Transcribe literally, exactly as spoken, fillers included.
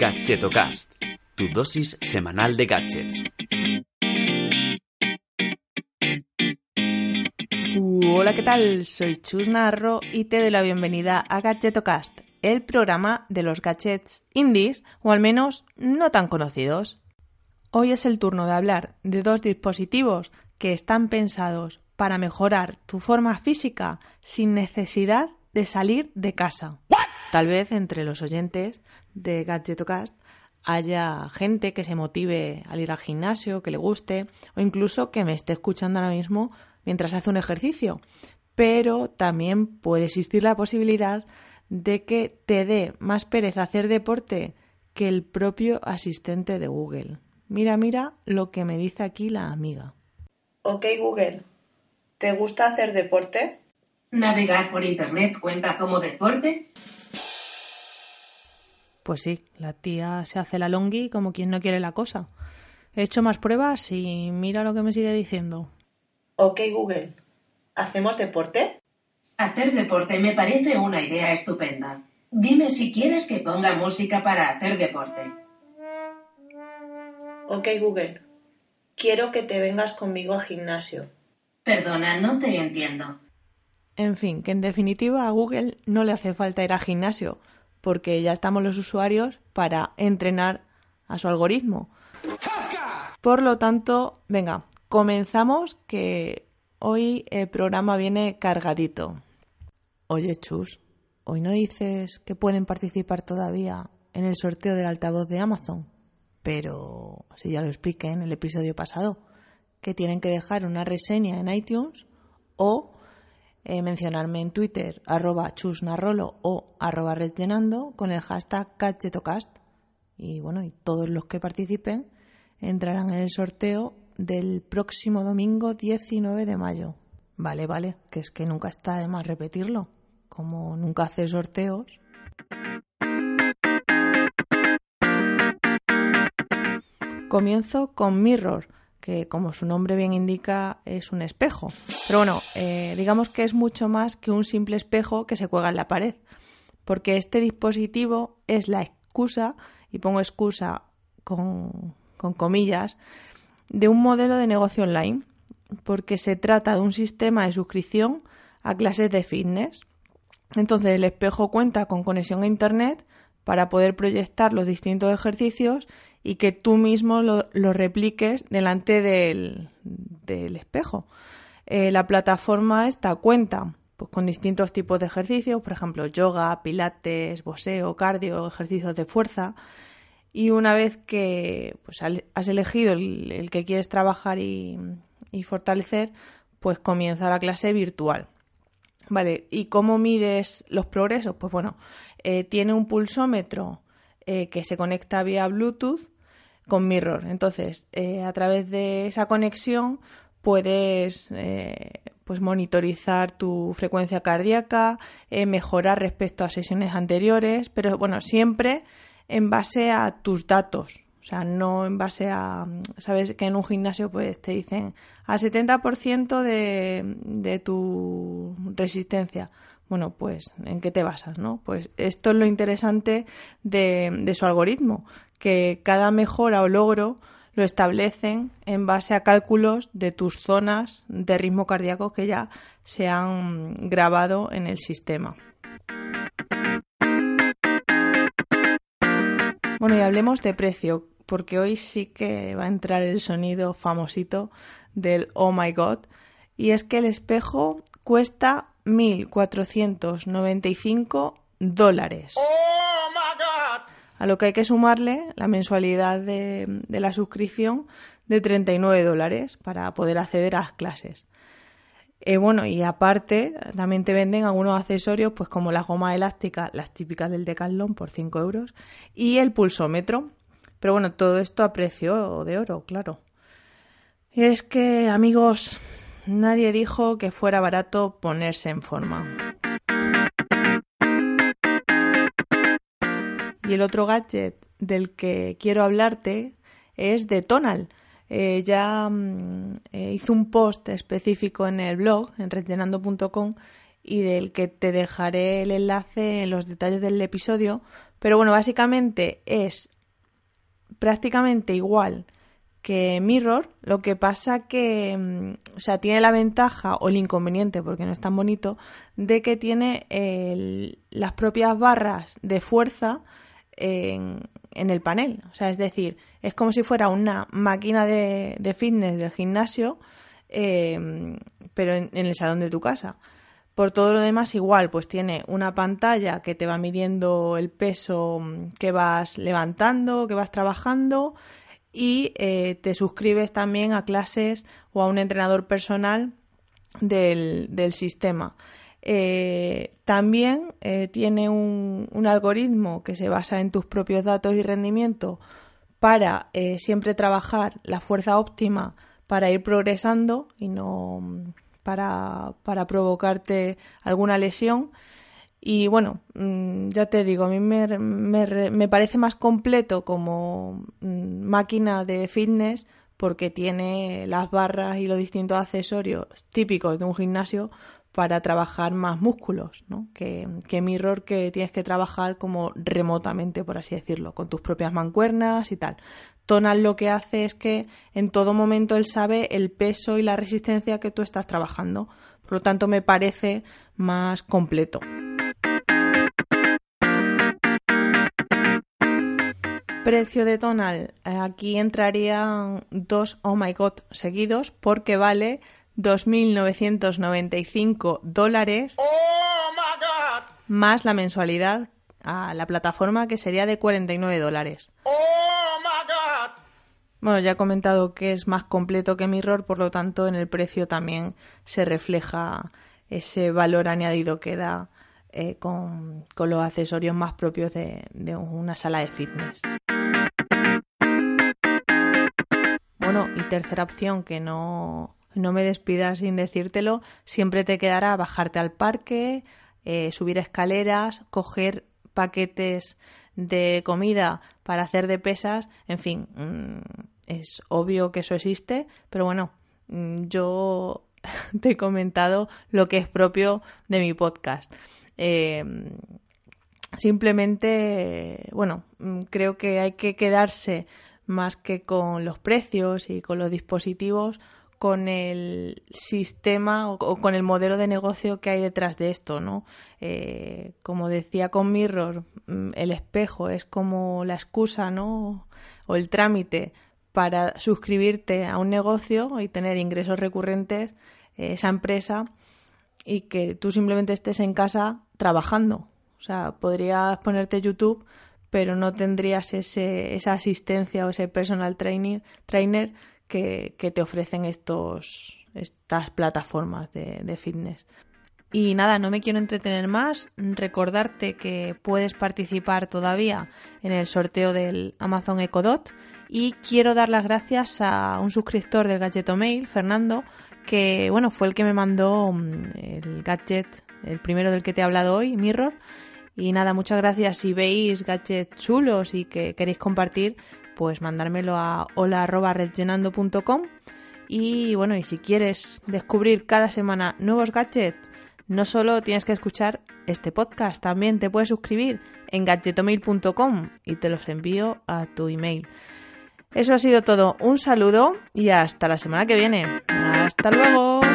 GadgetoCast, tu dosis semanal de gadgets. Hola, ¿qué tal? Soy Chus Narro y te doy la bienvenida a GadgetoCast, el programa de los gadgets indies, o al menos no tan conocidos. Hoy es el turno de hablar de dos dispositivos que están pensados para mejorar tu forma física sin necesidad de salir de casa. Tal vez entre los oyentes de GadgetoCast haya gente que se motive al ir al gimnasio, que le guste, o incluso que me esté escuchando ahora mismo mientras hace un ejercicio. Pero también puede existir la posibilidad de que te dé más pereza hacer deporte que el propio asistente de Google. Mira, mira lo que me dice aquí la amiga. Ok, Google, ¿te gusta hacer deporte? ¿Navegar por internet cuenta como deporte? Pues sí, la tía se hace la longhi como quien no quiere la cosa. He hecho más pruebas y mira lo que me sigue diciendo. Ok, Google, ¿hacemos deporte? Hacer deporte me parece una idea estupenda. Dime si quieres que ponga música para hacer deporte. Ok, Google, quiero que te vengas conmigo al gimnasio. Perdona, no te entiendo. En fin, que en definitiva a Google no le hace falta ir al gimnasio, porque ya estamos los usuarios para entrenar a su algoritmo. Por lo tanto, venga, comenzamos, que hoy el programa viene cargadito. Oye, Chus, ¿hoy no dices que pueden participar todavía en el sorteo del altavoz de Amazon? Pero, si ya lo expliqué en el episodio pasado, que tienen que dejar una reseña en iTunes o Eh, mencionarme en Twitter, arroba chusnarrolo o arroba rellenando con el hashtag GadgetoCast. Y bueno, y todos los que participen entrarán en el sorteo del próximo domingo diecinueve de mayo. Vale, vale, que es que nunca está de más repetirlo. Como nunca hace sorteos. Comienzo con Mirror, que como su nombre bien indica es un espejo. Pero bueno, eh, digamos que es mucho más que un simple espejo que se cuelga en la pared, porque este dispositivo es la excusa, y pongo excusa con, con comillas, de un modelo de negocio online, porque se trata de un sistema de suscripción a clases de fitness. Entonces el espejo cuenta con conexión a internet para poder proyectar los distintos ejercicios y que tú mismo lo, lo repliques delante del, del espejo. Eh, la plataforma esta cuenta pues, con distintos tipos de ejercicios, por ejemplo, yoga, pilates, boxeo, cardio, ejercicios de fuerza. Y una vez que pues, has elegido el, el que quieres trabajar y, y fortalecer, pues comienza la clase virtual. Vale, ¿y cómo mides los progresos? Pues bueno, eh, tiene un pulsómetro eh, que se conecta vía Bluetooth con Mirror. Entonces, eh, a través de esa conexión puedes eh, pues monitorizar tu frecuencia cardíaca, eh, mejorar respecto a sesiones anteriores, pero bueno, siempre en base a tus datos. O sea, no en base a... Sabes que en un gimnasio pues te dicen al setenta por ciento de, de tu resistencia. Bueno, pues ¿en qué te basas, no? Pues esto es lo interesante de, de su algoritmo, que cada mejora o logro lo establecen en base a cálculos de tus zonas de ritmo cardíaco que ya se han grabado en el sistema. Bueno, y hablemos de precio, porque hoy sí que va a entrar el sonido famosito del oh my god, y es que el espejo cuesta mil cuatrocientos noventa y cinco dólares. ¡Oh my god! A lo que hay que sumarle la mensualidad de, de la suscripción de treinta y nueve dólares para poder acceder a las clases. Eh, bueno, y aparte también te venden algunos accesorios, pues como las gomas elásticas, las típicas del Decathlon por cinco euros, y el pulsómetro. Pero bueno, todo esto a precio de oro, claro. Y es que, amigos, nadie dijo que fuera barato ponerse en forma. Y el otro gadget del que quiero hablarte es de Tonal. Eh, ya eh, hice un post específico en el blog, en rellenando punto com, y del que te dejaré el enlace en los detalles del episodio Pero bueno, básicamente es prácticamente igual que Mirror, lo que pasa que, o sea, tiene la ventaja o el inconveniente, porque no es tan bonito, de que tiene el, las propias barras de fuerza en, en el panel. O sea, es decir, es como si fuera una máquina de, de fitness del gimnasio, eh, pero en, en el salón de tu casa. Por todo lo demás, igual, pues tiene una pantalla que te va midiendo el peso que vas levantando, que vas trabajando, y eh, te suscribes también a clases o a un entrenador personal del, del sistema. Eh, también eh, tiene un, un algoritmo que se basa en tus propios datos y rendimiento para eh, siempre trabajar la fuerza óptima para ir progresando y no para, para provocarte alguna lesión. Y bueno, ya te digo, a mí me, me, me parece más completo como máquina de fitness porque tiene las barras y los distintos accesorios típicos de un gimnasio para trabajar más músculos, ¿no? Que, que Mirror, que tienes que trabajar como remotamente, por así decirlo, con tus propias mancuernas y tal. Tonal lo que hace es que en todo momento él sabe el peso y la resistencia que tú estás trabajando. Por lo tanto, me parece más completo. Precio de Tonal. Aquí entrarían dos oh my god seguidos porque vale dos mil novecientos noventa y cinco dólares oh my god, más la mensualidad a la plataforma, que sería de cuarenta y nueve dólares. Oh my god. Bueno, ya he comentado que es más completo que Mirror, por lo tanto en el precio también se refleja ese valor añadido que da eh, con, con los accesorios más propios de, de una sala de fitness. Bueno, y tercera opción, que no, no me despidas sin decírtelo, siempre te quedará bajarte al parque, eh, subir escaleras, coger paquetes de comida para hacer de pesas, en fin, es obvio que eso existe, pero bueno, yo te he comentado lo que es propio de mi podcast. Eh, simplemente, bueno, creo que hay que quedarse más que con los precios y con los dispositivos, con el sistema o, o con el modelo de negocio que hay detrás de esto, ¿no? Eh, como decía con Mirror, el espejo es como la excusa, ¿no? O el trámite para suscribirte a un negocio y tener ingresos recurrentes, eh, esa empresa, y que tú simplemente estés en casa trabajando. O sea, podrías ponerte YouTube, pero no tendrías ese, esa asistencia o ese personal trainer, trainer que, que te ofrecen estos, estas plataformas de, de fitness. Y nada, no me quiero entretener más. Recordarte que puedes participar todavía en el sorteo del Amazon Echo Dot. Y quiero dar las gracias a un suscriptor del GadgetoMail, Fernando, que bueno, fue el que me mandó el gadget, el primero del que te he hablado hoy, Mirror. Y nada, muchas gracias. Si veis gadgets chulos y que queréis compartir, pues mandármelo a hola arroba rellenando punto com. Y bueno, y si quieres descubrir cada semana nuevos gadgets, no solo tienes que escuchar este podcast, también te puedes suscribir en gadgetomail punto com y te los envío a tu email. Eso ha sido todo. Un saludo y hasta la semana que viene. ¡Hasta luego!